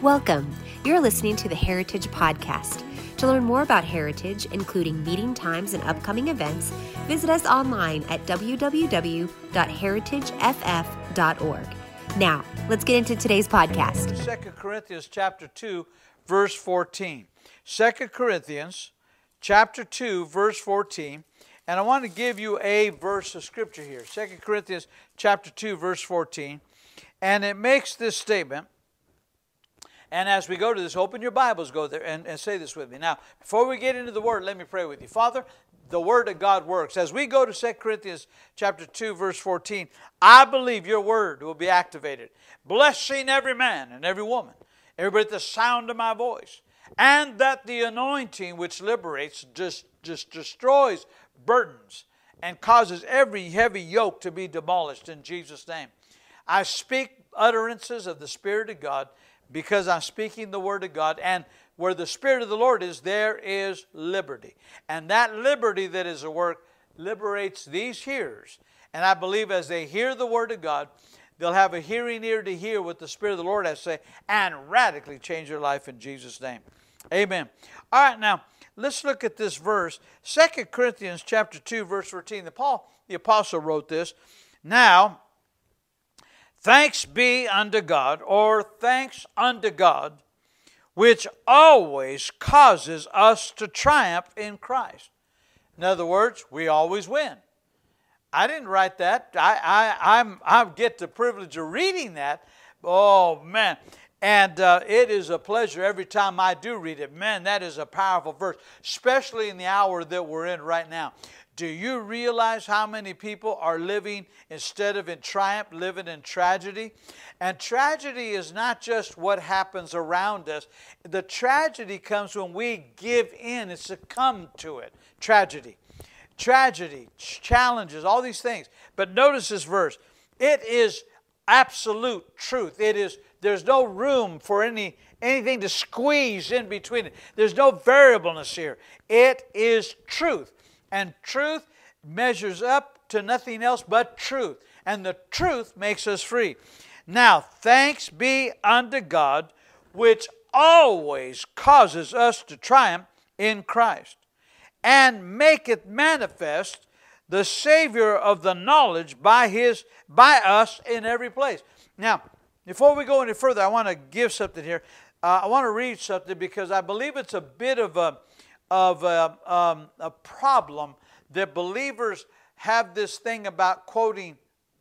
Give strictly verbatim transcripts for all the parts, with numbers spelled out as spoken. Welcome. You're listening to the Heritage Podcast. To learn more about Heritage, including meeting times and upcoming events, visit us online at w w w dot heritage f f dot org. Now, let's get into today's podcast. Second Corinthians chapter two, verse fourteen. Second Corinthians chapter two, verse fourteen. And I want to give you a verse of scripture here. Second Corinthians chapter two, verse fourteen. And it makes this statement. And as we go to this, open your Bibles, go there, and, and say this with me. Now, before we get into the Word, let me pray with you. Father, the Word of God works. As we go to Second Corinthians chapter two, verse fourteen, I believe your Word will be activated, blessing every man and every woman, everybody at the sound of my voice, and that the anointing which liberates just, just destroys burdens and causes every heavy yoke to be demolished in Jesus' name. I speak utterances of the Spirit of God, because I'm speaking the Word of God, and where the Spirit of the Lord is, there is liberty. And that liberty that is a work liberates these hearers. And I believe as they hear the Word of God, they'll have a hearing ear to hear what the Spirit of the Lord has to say and radically change their life in Jesus' name. Amen. All right, now, let's look at this verse. Second Corinthians chapter two, verse fourteen. Paul, the apostle, wrote this. Now, thanks be unto God, or thanks unto God, which always causes us to triumph in Christ. In other words, we always win. I didn't write that. I I I'm, I get the privilege of reading that. Oh, man. And uh, it is a pleasure every time I do read it. Man, that is a powerful verse, especially in the hour that we're in right now. Do you realize how many people are living, instead of in triumph, living in tragedy? And tragedy is not just what happens around us. The tragedy comes when we give in and succumb to it. Tragedy, tragedy, challenges, all these things. But notice this verse. It is absolute truth. It is. There's no room for any anything to squeeze in between it. There's no variableness here. It is truth. And truth measures up to nothing else but truth. And the truth makes us free. Now, thanks be unto God, which always causes us to triumph in Christ, and maketh manifest the Savior of the knowledge by his by us in every place. Now, before we go any further, I want to give something here. Uh, I want to read something because I believe it's a bit of a of a, um, a problem that believers have this thing about quoting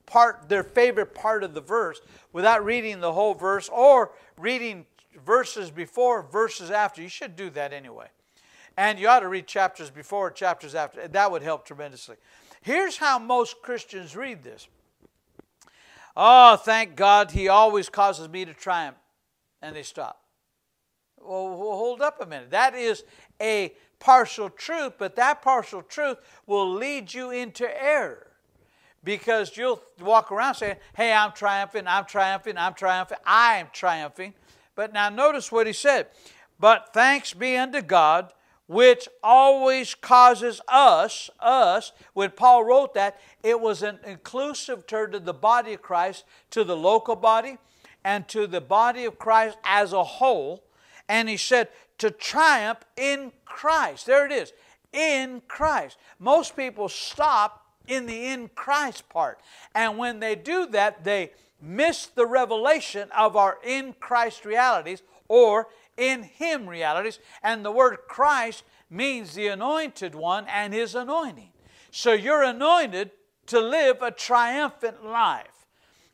part their favorite part of the verse without reading the whole verse or reading verses before, verses after. You should do that anyway. And you ought to read chapters before, chapters after. That would help tremendously. Here's how most Christians read this. Oh, thank God, he always causes me to triumph. And they stop. Well, hold up a minute. That is a partial truth, but that partial truth will lead you into error, because you'll walk around saying, hey, I'm triumphing, I'm triumphing, I'm triumphing, I am triumphing. But now notice what he said. But thanks be unto God, which always causes us, us, when Paul wrote that, it was an inclusive term to the body of Christ, to the local body, and to the body of Christ as a whole. And he said, to triumph in Christ. There it is, in Christ. Most people stop in the in Christ part. And when they do that, they miss the revelation of our in Christ realities or in Him realities. And the word Christ means the anointed one and His anointing. So you're anointed to live a triumphant life.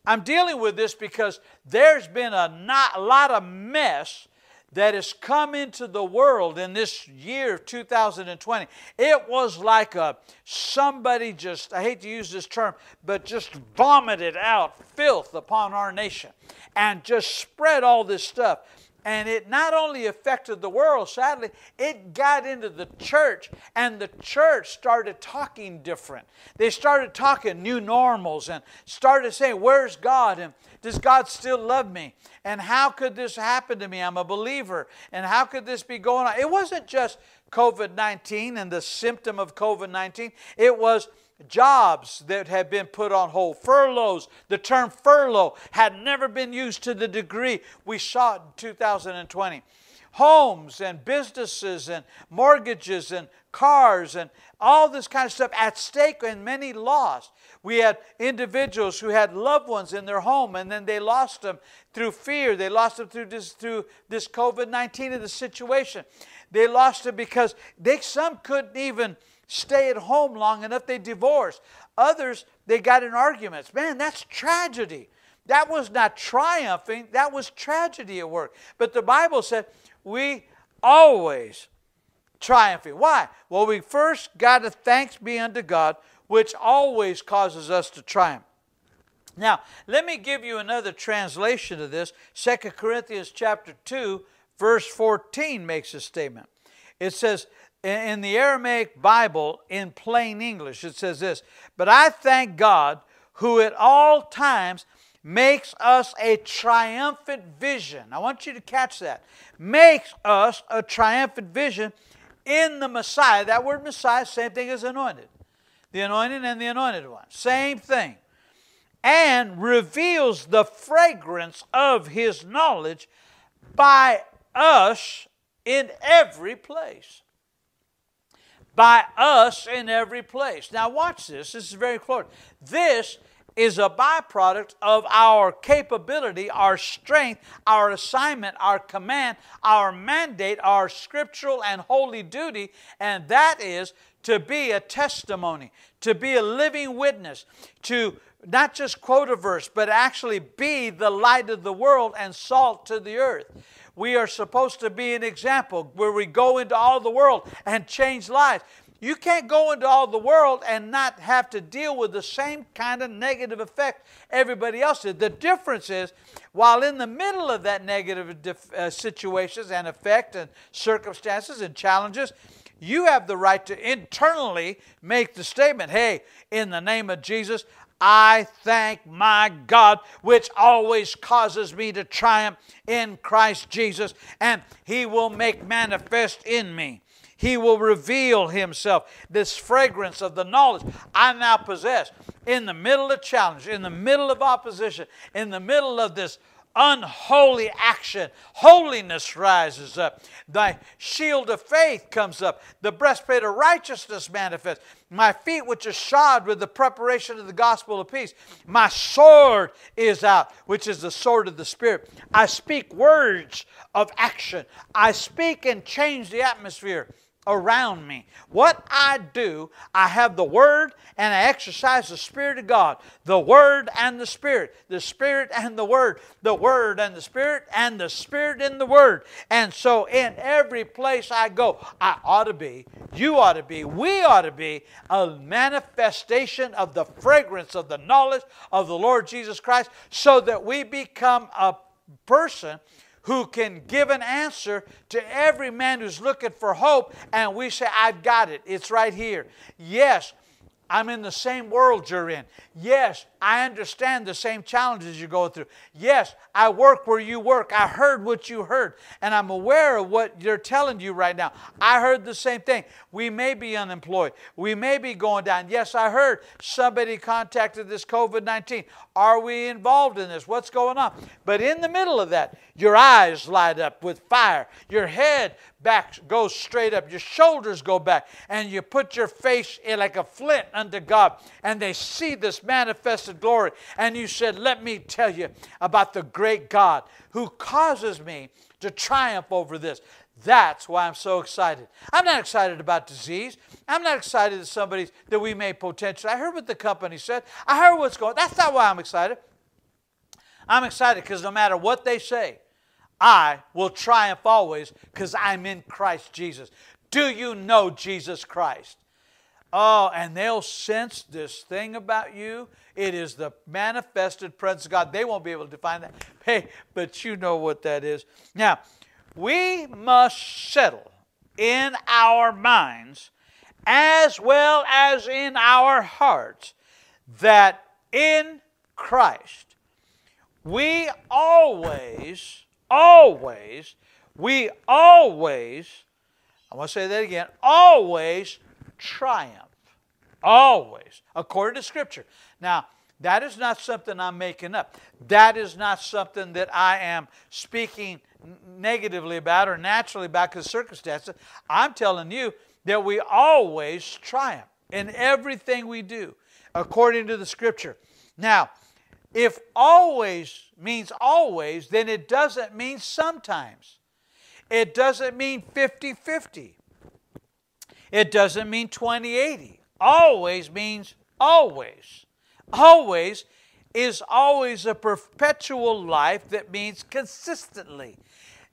I'm dealing with this because there's been a, not, a lot of mess that has come into the world in this year of two thousand twenty. It was like a somebody just, I hate to use this term, but just vomited out filth upon our nation and just spread all this stuff. And it not only affected the world, sadly, it got into the church, and the church started talking different. They started talking new normals and started saying, where's God? And does God still love me? And how could this happen to me? I'm a believer. And how could this be going on? It wasn't just COVID nineteen and the symptom of COVID nineteen. It was jobs that had been put on hold, furloughs. The term furlough had never been used to the degree we saw it in two thousand twenty. Homes and businesses and mortgages and cars and all this kind of stuff at stake, and many lost. We had individuals who had loved ones in their home and then they lost them through fear. They lost them through this, through this COVID nineteen of the situation. They lost them because they some couldn't even stay at home long enough. They divorced. Others, they got in arguments. Man, that's tragedy. That was not triumphing. That was tragedy at work. But the Bible said we always triumphing. Why? Well, we first got to thanks be unto God, which always causes us to triumph. Now, let me give you another translation of this. Second Corinthians chapter two, verse fourteen makes a statement. It says, in the Aramaic Bible, in plain English, it says this, "But I thank God, who at all times makes us a triumphant vision." I want you to catch that. Makes us a triumphant vision in the Messiah. That word Messiah, same thing as anointed. The anointed and the anointed one. Same thing. "And reveals the fragrance of his knowledge by us in every place." By us in every place. Now watch this. This is very important. This is a byproduct of our capability, our strength, our assignment, our command, our mandate, our scriptural and holy duty, and that is to be a testimony, to be a living witness, to not just quote a verse, but actually be the light of the world and salt to the earth. We are supposed to be an example where we go into all the world and change lives. You can't go into all the world and not have to deal with the same kind of negative effect everybody else did. The difference is, while in the middle of that negative uh, situations and effect and circumstances and challenges, you have the right to internally make the statement, "Hey, in the name of Jesus, I thank my God, which always causes me to triumph in Christ Jesus, and He will make manifest in me. He will reveal himself, this fragrance of the knowledge I now possess." In the middle of challenge, in the middle of opposition, in the middle of this unholy action, holiness rises up. Thy shield of faith comes up. The breastplate of righteousness manifests. My feet, which are shod with the preparation of the gospel of peace. My sword is out, which is the sword of the Spirit. I speak words of action. I speak and change the atmosphere around me. What I do, I have the Word and I exercise the Spirit of God. The Word and the Spirit. The Spirit and the Word. The Word and the Spirit and the Spirit in the Word. And so in every place I go, I ought to be, you ought to be, we ought to be a manifestation of the fragrance of the knowledge of the Lord Jesus Christ, so that we become a person who can give an answer to every man who's looking for hope, and we say, "I've got it. It's right here. Yes, I'm in the same world you're in. Yes, I understand the same challenges you go through. Yes, I work where you work. I heard what you heard, and I'm aware of what they're telling you right now. I heard the same thing. We may be unemployed. We may be going down. Yes, I heard somebody contacted this COVID nineteen. Are we involved in this? What's going on?" But in the middle of that, your eyes light up with fire. Your head back goes straight up. Your shoulders go back, and you put your face in like a flint unto God, and they see this manifested glory, and you said, "Let me tell you about the great God who causes me to triumph over this." That's why I'm so excited. I'm not excited about disease. I'm not excited that somebody that we may potentially. I heard what the company said. I heard what's going on. That's not why I'm excited. I'm excited because no matter what they say, I will triumph always because I'm in Christ Jesus. Do you know Jesus Christ? Oh, and they'll sense this thing about you. It is the manifested presence of God. They won't be able to define that. Hey, but you know what that is. Now, we must settle in our minds as well as in our hearts that in Christ we always, always, we always, I want to say that again, always triumph. Always, according to Scripture. Now, that is not something I'm making up. That is not something that I am speaking negatively about or naturally about because of circumstances. I'm telling you that we always triumph in everything we do, according to the Scripture. Now, if always means always, then it doesn't mean sometimes. It doesn't mean fifty-fifty. It doesn't mean twenty-eighty. Always means always. Always is always a perpetual life that means consistently.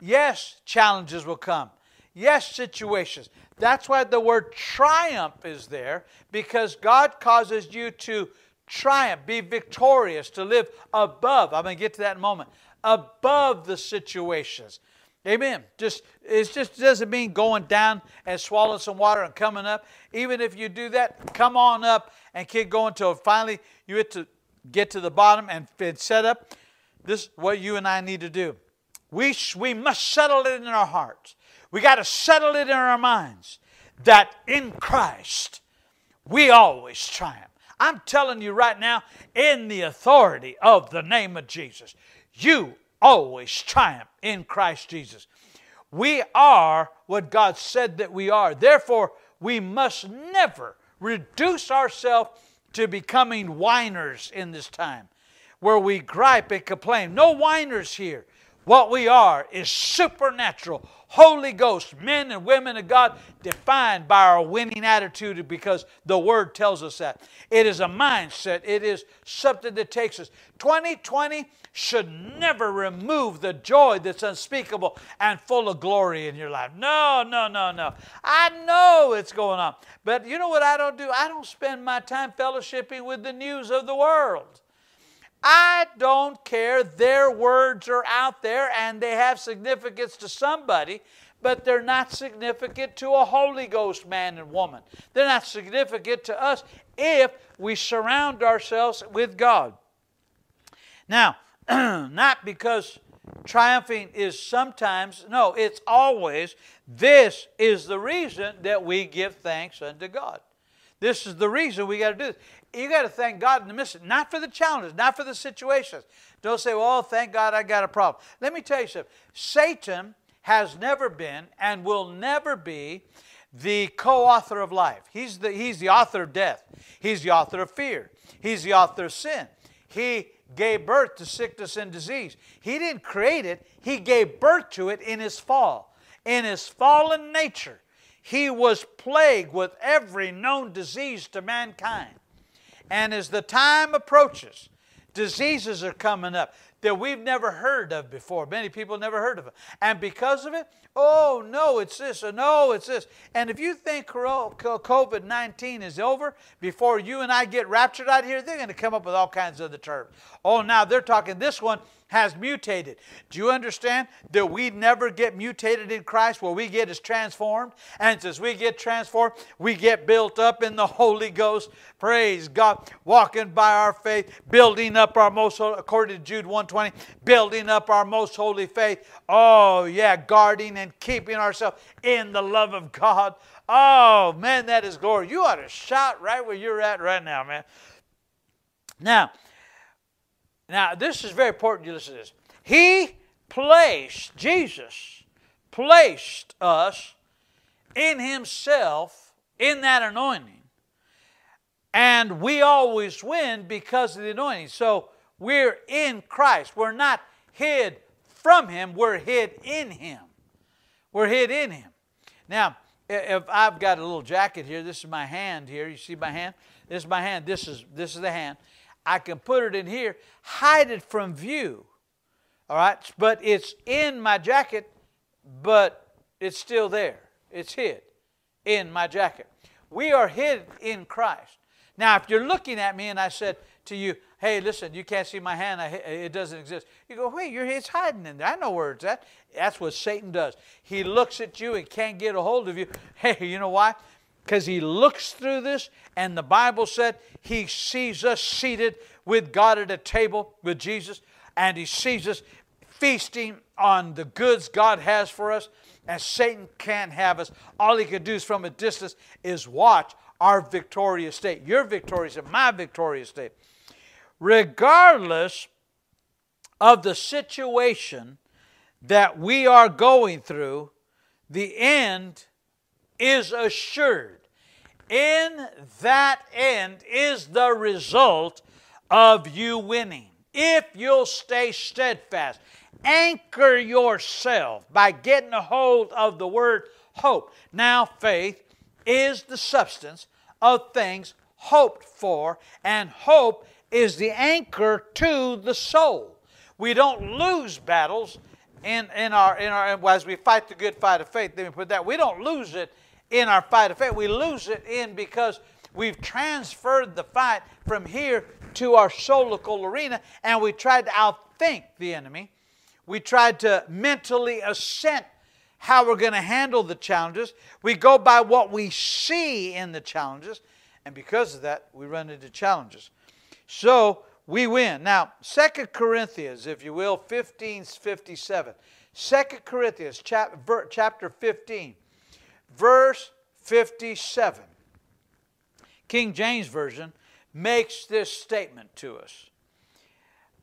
Yes, challenges will come. Yes, situations. That's why the word triumph is there, because God causes you to triumph, be victorious, to live above. I'm going to get to that in a moment. Above the situations. Amen. Just it just doesn't mean going down and swallowing some water and coming up. Even if you do that, come on up and keep going until finally you get to get to the bottom and set up. This is what you and I need to do. We we must settle it in our hearts. We got to settle it in our minds that in Christ we always triumph. I'm telling you right now, in the authority of the name of Jesus, you always triumph in Christ Jesus. We are what God said that we are. Therefore, we must never reduce ourselves to becoming whiners in this time where we gripe and complain. No whiners here. What we are is supernatural, Holy Ghost, men and women of God, defined by our winning attitude, because the Word tells us that. It is a mindset. It is something that takes us. twenty twenty should never remove the joy that's unspeakable and full of glory in your life. No, no, no, no. I know it's going on. But you know what I don't do? I don't spend my time fellowshipping with the news of the world. I don't care. Their words are out there and they have significance to somebody, but they're not significant to a Holy Ghost man and woman. They're not significant to us if we surround ourselves with God. Now, not because triumphing is sometimes, no, it's always. This is the reason that we give thanks unto God. This is the reason we got to do this. You got to thank God in the midst of it, not for the challenges, not for the situations. Don't say, well, thank God I got a problem. Let me tell you something. Satan has never been and will never be the co-author of life. He's the, he's the author of death. He's the author of fear. He's the author of sin. He gave birth to sickness and disease. He didn't create it. He gave birth to it in his fall, in his fallen nature. He was plagued with every known disease to mankind. And as the time approaches, diseases are coming up that we've never heard of before. Many people never heard of them. And because of it, oh, no, it's this, or no, it's this. And if you think covid nineteen is over before you and I get raptured out of here, they're going to come up with all kinds of other terms. Oh, now they're talking this one has mutated. Do you understand that we never get mutated in Christ? What we get is transformed. And as we get transformed, we get built up in the Holy Ghost. Praise God. Walking by our faith, building up our most holy, according to Jude one twenty, building up our most holy faith. Oh, yeah, guarding and keeping ourselves in the love of God. Oh, man, that is glory. You ought to shout right where you're at right now, man. Now, Now, this is very important. You listen to this. He placed, Jesus placed us in Himself in that anointing. And we always win because of the anointing. So we're in Christ. We're not hid from Him. We're hid in Him. We're hid in Him. Now, if I've got a little jacket here. This is my hand here. You see my hand? This is my hand. This is, this is the hand. I can put it in here, hide it from view, all right? But it's in my jacket, but it's still there. It's hid in my jacket. We are hid in Christ. Now, if you're looking at me and I said to you, hey, listen, you can't see my hand, I, it doesn't exist. You go, wait, you're, it's hiding in there. I know where it's at. That's what Satan does. He looks at you and can't get a hold of you. Hey, you know why? Because he looks through this, and the Bible said he sees us seated with God at a table with Jesus, and he sees us feasting on the goods God has for us, and Satan can't have us. All he can do is from a distance is watch our victorious state, your victorious state, my victorious state. Regardless of the situation that we are going through, the end is assured. In that end is the result of you winning. If you'll stay steadfast, anchor yourself by getting a hold of the word hope. Now, faith is the substance of things hoped for, and hope is the anchor to the soul. We don't lose battles in, in our in our as we fight the good fight of faith. Let me put that. We don't lose it in our fight of faith. We lose it in because we've transferred the fight from here to our solical arena, and we tried to outthink the enemy. We tried to mentally assent how we're going to handle the challenges. We go by what we see in the challenges, and because of that, we run into challenges. So we win. Now, Second Corinthians, if you will, fifteen fifty-seven. Second Corinthians, chapter fifteen, verse fifty-seven. King James Version makes this statement to us.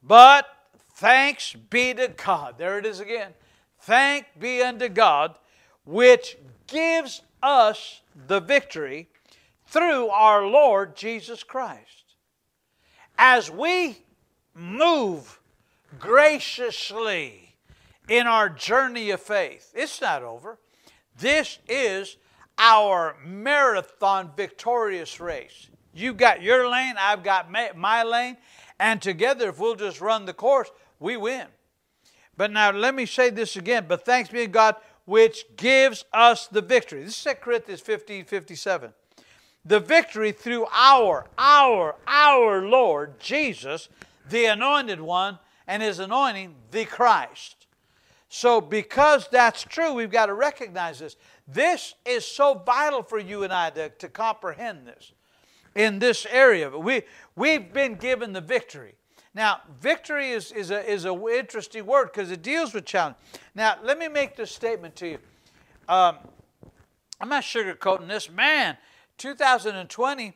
But thanks be to God. There it is again. Thanks be unto God, which gives us the victory through our Lord Jesus Christ. As we move graciously in our journey of faith, it's not over. This is our marathon victorious race. You've got your lane, I've got my lane, and together, if we'll just run the course, we win. But now let me say this again, but thanks be to God, which gives us the victory. This is Second Corinthians fifteen fifty-seven. The victory through our, our, our Lord Jesus, the Anointed One, and His anointing, the Christ. So because that's true, we've got to recognize this. This is so vital for you and I to, to comprehend this in this area. We, we've been given the victory. Now, victory is, is an is a interesting word because it deals with challenge. Now, let me make this statement to you. Um, I'm not sugarcoating this. Man, two thousand twenty,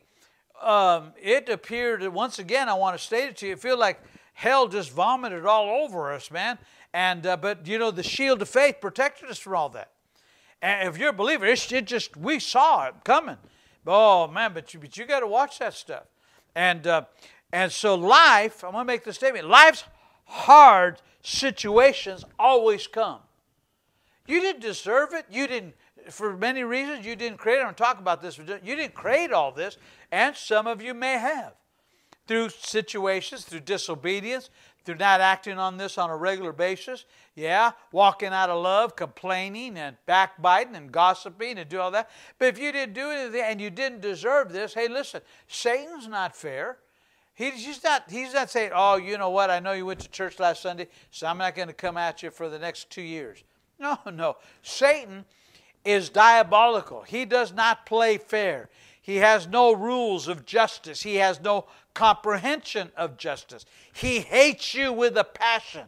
um, it appeared, once again, I want to state it to you, it feels like hell just vomited all over us, man. And uh, But, you know, the shield of faith protected us from all that. And if you're a believer, it's, it just, we saw it coming. Oh, man, but you, but you got to watch that stuff. And... Uh, And so life, I'm going to make this statement, life's hard situations always come. You didn't deserve it. You didn't, for many reasons, you didn't create it. I'm going to talk about this. You didn't create all this, and some of you may have. Through situations, through disobedience, through not acting on this on a regular basis. Yeah, walking out of love, complaining and backbiting and gossiping and do all that. But if you didn't do anything and you didn't deserve this, hey, listen, Satan's not fair. He's just not, he's not saying, oh, you know what, I know you went to church last Sunday, so I'm not going to come at you for the next two years. No, no. Satan is diabolical. He does not play fair. He has no rules of justice. He has no comprehension of justice. He hates you with a passion.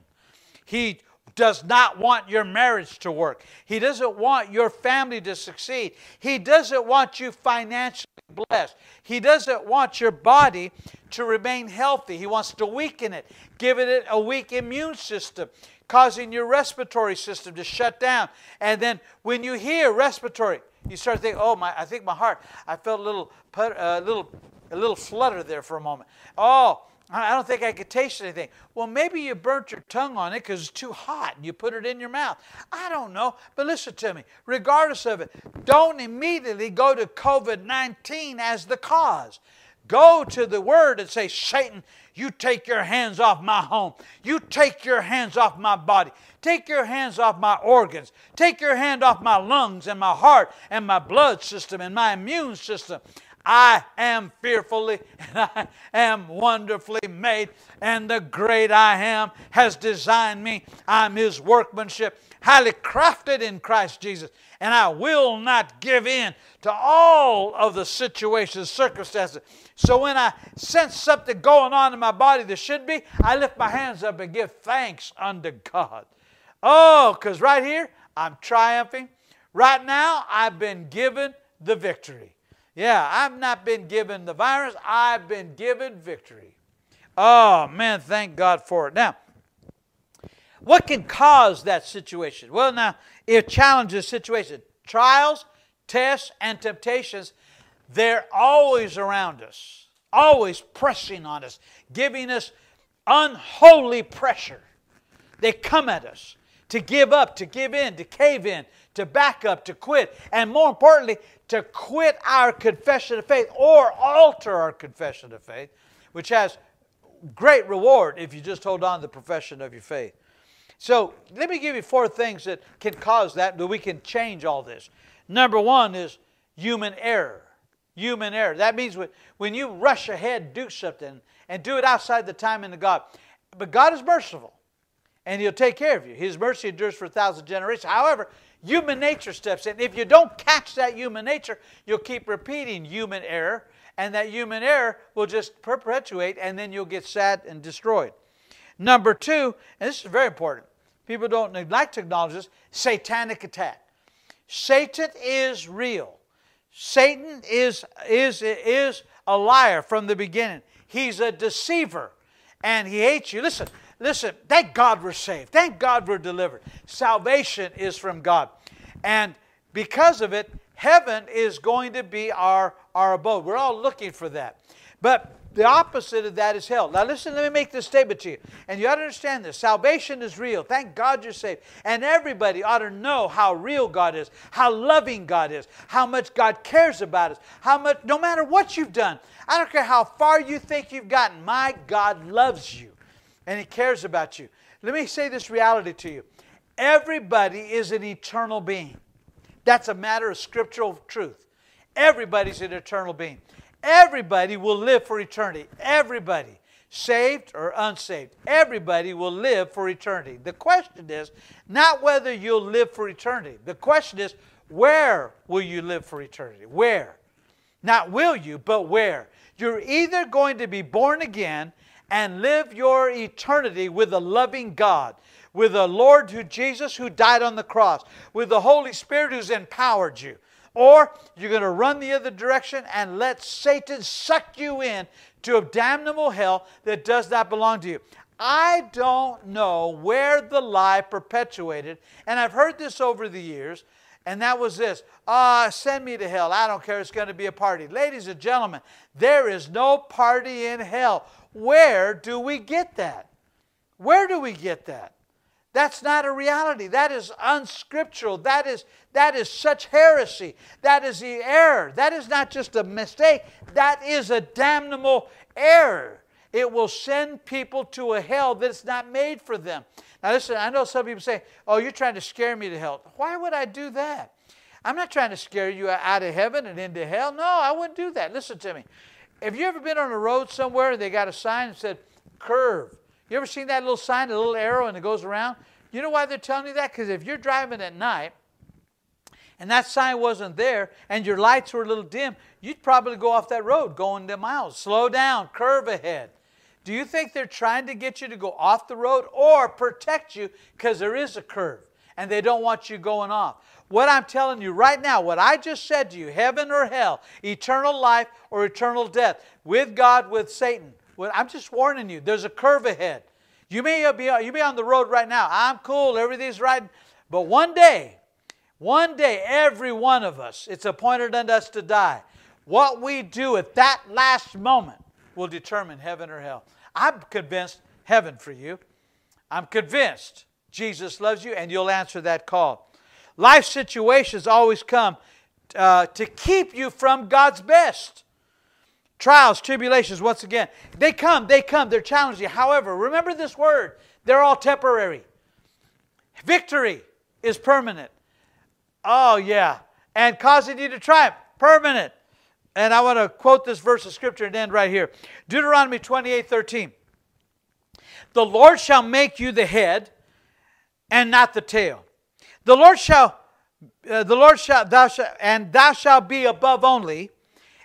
He does not want your marriage to work. He doesn't want your family to succeed. He doesn't want you financially blessed. He doesn't want your body to remain healthy. He wants to weaken it, giving it a weak immune system, causing your respiratory system to shut down. And then when you hear respiratory, you start thinking, oh, my, I think my heart, I felt a little, a little, a little flutter there for a moment. Oh, I don't think I could taste anything. Well, maybe you burnt your tongue on it because it's too hot and you put it in your mouth. I don't know, but listen to me. Regardless of it, don't immediately go to COVID nineteen as the cause. Go to the Word and say, Satan, you take your hands off my home. You take your hands off my body. Take your hands off my organs. Take your hand off my lungs and my heart and my blood system and my immune system. I am fearfully and I am wonderfully made, and the great I am has designed me. I'm His workmanship, highly crafted in Christ Jesus, and I will not give in to all of the situations, circumstances. So when I sense something going on in my body that should be, I lift my hands up and give thanks unto God. Oh, because right here, I'm triumphing. Right now, I've been given the victory. Yeah, I've not been given the virus. I've been given victory. Oh, man, thank God for it. Now, what can cause that situation? Well, now, it challenges situation. Trials, tests, and temptations, they're always around us, always pressing on us, giving us unholy pressure. They come at us to give up, to give in, to cave in, to back up, to quit, and more importantly, to quit our confession of faith or alter our confession of faith, which has great reward if you just hold on to the profession of your faith. So let me give you four things that can cause that, that we can change all this. Number one is human error. Human error. That means when, when you rush ahead, do something, and do it outside the timing of God. But God is merciful, and He'll take care of you. His mercy endures for a thousand generations. However, human nature steps in. If you don't catch that human nature, you'll keep repeating human error, and that human error will just perpetuate, and then you'll get sad and destroyed. Number two, and this is very important, people don't like to acknowledge this, satanic attack. Satan is real. Satan is, is, is a liar from the beginning. He's a deceiver, and he hates you. Listen, listen, thank God we're saved. Thank God we're delivered. Salvation is from God. And because of it, heaven is going to be our, our abode. We're all looking for that. But the opposite of that is hell. Now listen, let me make this statement to you. And you ought to understand this. Salvation is real. Thank God you're saved. And everybody ought to know how real God is, how loving God is, how much God cares about us, how much, no matter what you've done, I don't care how far you think you've gotten, my God loves you and He cares about you. Let me say this reality to you. Everybody is an eternal being. That's a matter of scriptural truth. Everybody's an eternal being. Everybody will live for eternity. Everybody, saved or unsaved, everybody will live for eternity. The question is not whether you'll live for eternity. The question is, where will you live for eternity? Where? Not will you, but where? You're either going to be born again and live your eternity with a loving God, with a Lord who Jesus who died on the cross, with the Holy Spirit who's empowered you. Or you're going to run the other direction and let Satan suck you in to a damnable hell that does not belong to you. I don't know where the lie perpetuated, and I've heard this over the years, and that was this, ah, oh, send me to hell. I don't care. It's going to be a party. Ladies and gentlemen, there is no party in hell. Where do we get that? Where do we get that? That's not a reality. That is unscriptural. That is, that is such heresy. That is the error. That is not just a mistake. That is a damnable error. It will send people to a hell that's not made for them. Now listen, I know some people say, oh, you're trying to scare me to hell. Why would I do that? I'm not trying to scare you out of heaven and into hell. No, I wouldn't do that. Listen to me. Have you ever been on a road somewhere and they got a sign that said, curve? You ever seen that little sign, a little arrow, and it goes around? You know why they're telling you that? Because if you're driving at night and that sign wasn't there and your lights were a little dim, you'd probably go off that road going the miles. Slow down, curve ahead. Do you think they're trying to get you to go off the road or protect you because there is a curve and they don't want you going off? What I'm telling you right now, what I just said to you, heaven or hell, eternal life or eternal death, with God, with Satan, well, I'm just warning you, there's a curve ahead. You may be, you may be on the road right now. I'm cool, everything's right. But one day, one day, every one of us, it's appointed unto us to die. What we do at that last moment will determine heaven or hell. I'm convinced heaven for you. I'm convinced Jesus loves you and you'll answer that call. Life situations always come uh, to keep you from God's best. Trials, tribulations, once again, they come, they come, they're challenging. However, remember this word, they're all temporary. Victory is permanent. Oh, yeah. And causing you to triumph, permanent. And I want to quote this verse of Scripture and end right here. Deuteronomy twenty-eight thirteen. The Lord shall make you the head and not the tail. The Lord shall, uh, the Lord shall, thou shalt, and thou shalt be above only,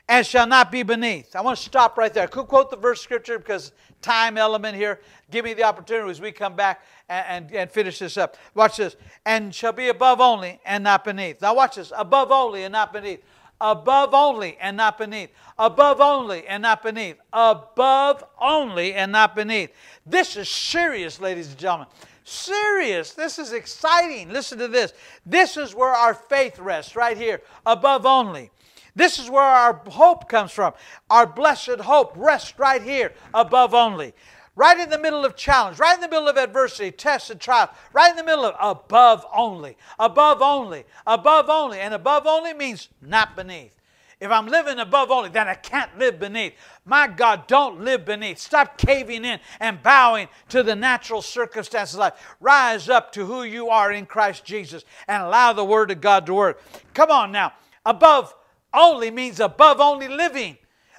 and shall not be beneath. I want to stop right there. I could quote the verse of Scripture because time element here. Give me the opportunity as we come back and, and, and finish this up. Watch this. And shall be above only and not beneath. Now watch this. Above only and not beneath. above only and not beneath, above only and not beneath, above only and not beneath. This is serious, ladies and gentlemen. Serious. This is exciting. Listen to this. This is where our faith rests, right here, above only. This is where our hope comes from. Our blessed hope rests right here, above only. Right in the middle of challenge, right in the middle of adversity, tests and trials, right in the middle of above only, above only, above only. And above only means not beneath. If I'm living above only, then I can't live beneath. My God, don't live beneath. Stop caving in and bowing to the natural circumstances of life. Rise up to who you are in Christ Jesus and allow the Word of God to work. Come on now. Above only means above only living,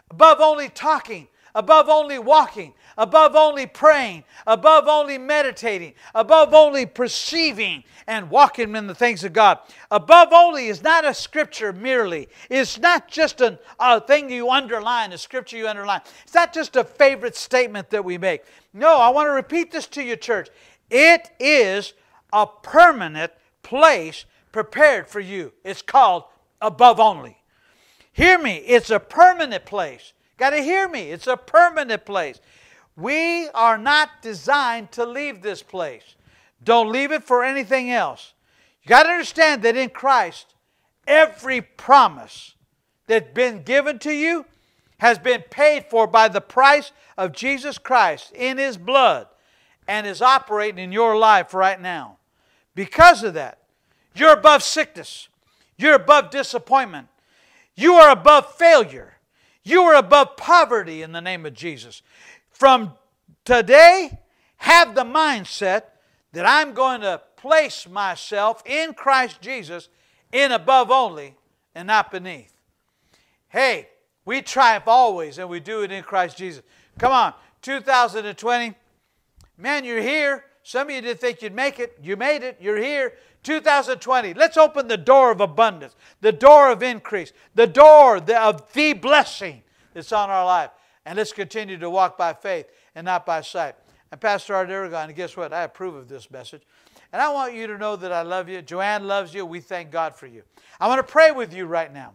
above only talking, above only walking, above only praying, above only meditating, above only perceiving and walking in the things of God. Above only is not a scripture merely. It's not just an, a thing you underline, a scripture you underline. It's not just a favorite statement that we make. No, I want to repeat this to you, church. It is a permanent place prepared for you. It's called above only. Hear me, it's a permanent place. Got to hear me. It's a permanent place. We are not designed to leave this place. Don't leave it for anything else. You got to understand that in Christ, every promise that's been given to you has been paid for by the price of Jesus Christ in His blood and is operating in your life right now. Because of that, you're above sickness. You're above disappointment. You are above failure. You are above poverty in the name of Jesus. From today, have the mindset that I'm going to place myself in Christ Jesus in above only and not beneath. Hey, we triumph always and we do it in Christ Jesus. Come on, two thousand twenty. Man, you're here. Some of you didn't think you'd make it. You made it. You're here. two thousand twenty, let's open the door of abundance, the door of increase, the door of the blessing that's on our life. And let's continue to walk by faith and not by sight. I'm Pastor Art Aragon, and guess what? I approve of this message. And I want you to know that I love you. Joanne loves you. We thank God for you. I want to pray with you right now.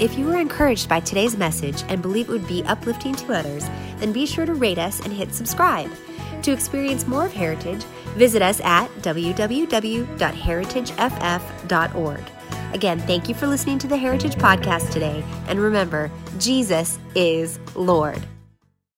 If you were encouraged by today's message and believe it would be uplifting to others, then be sure to rate us and hit subscribe. To experience more of Heritage, visit us at w w w dot heritage f f dot org. Again, thank you for listening to the Heritage Podcast today, and remember, Jesus is Lord.